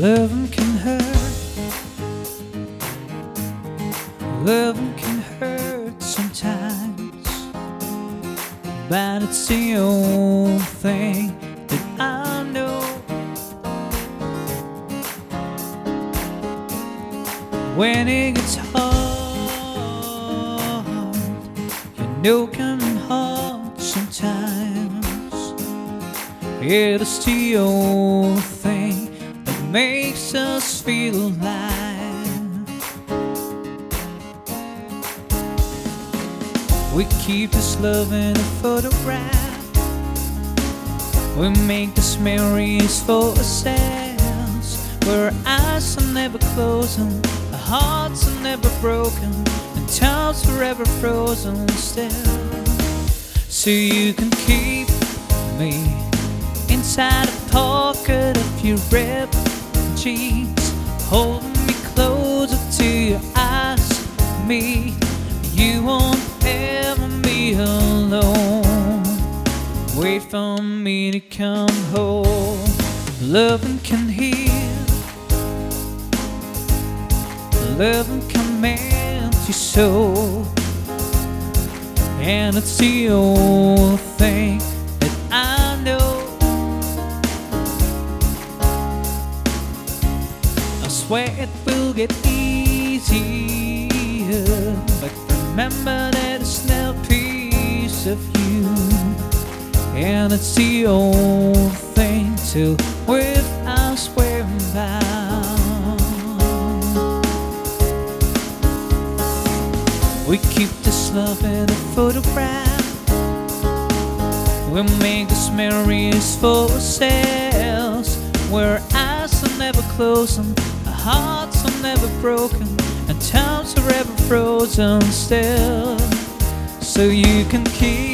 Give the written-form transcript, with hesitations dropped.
Loving can hurt. Loving can hurt sometimes, but it's the only thing that I know. When it gets hard, you know coming hard sometimes. It is the only thing makes us feel alive. We keep this love in a photograph. We make these memories for ourselves, where our eyes are never closing, our hearts are never broken, and time's forever frozen still. So you can keep me inside a pocket of your rib, hold me closer to your eyes, me. You won't ever be alone. Wait for me to come home. Loving can heal. Loving can mend your soul. And it's the only thing that I know. Where it will get easier, but remember that it's now a piece of you, and it's the only thing till with us we're bound. We keep this love in a photograph. We make these memories for ourselves, where eyes are never closing, hearts are never broken, and times are ever frozen still. So you can keep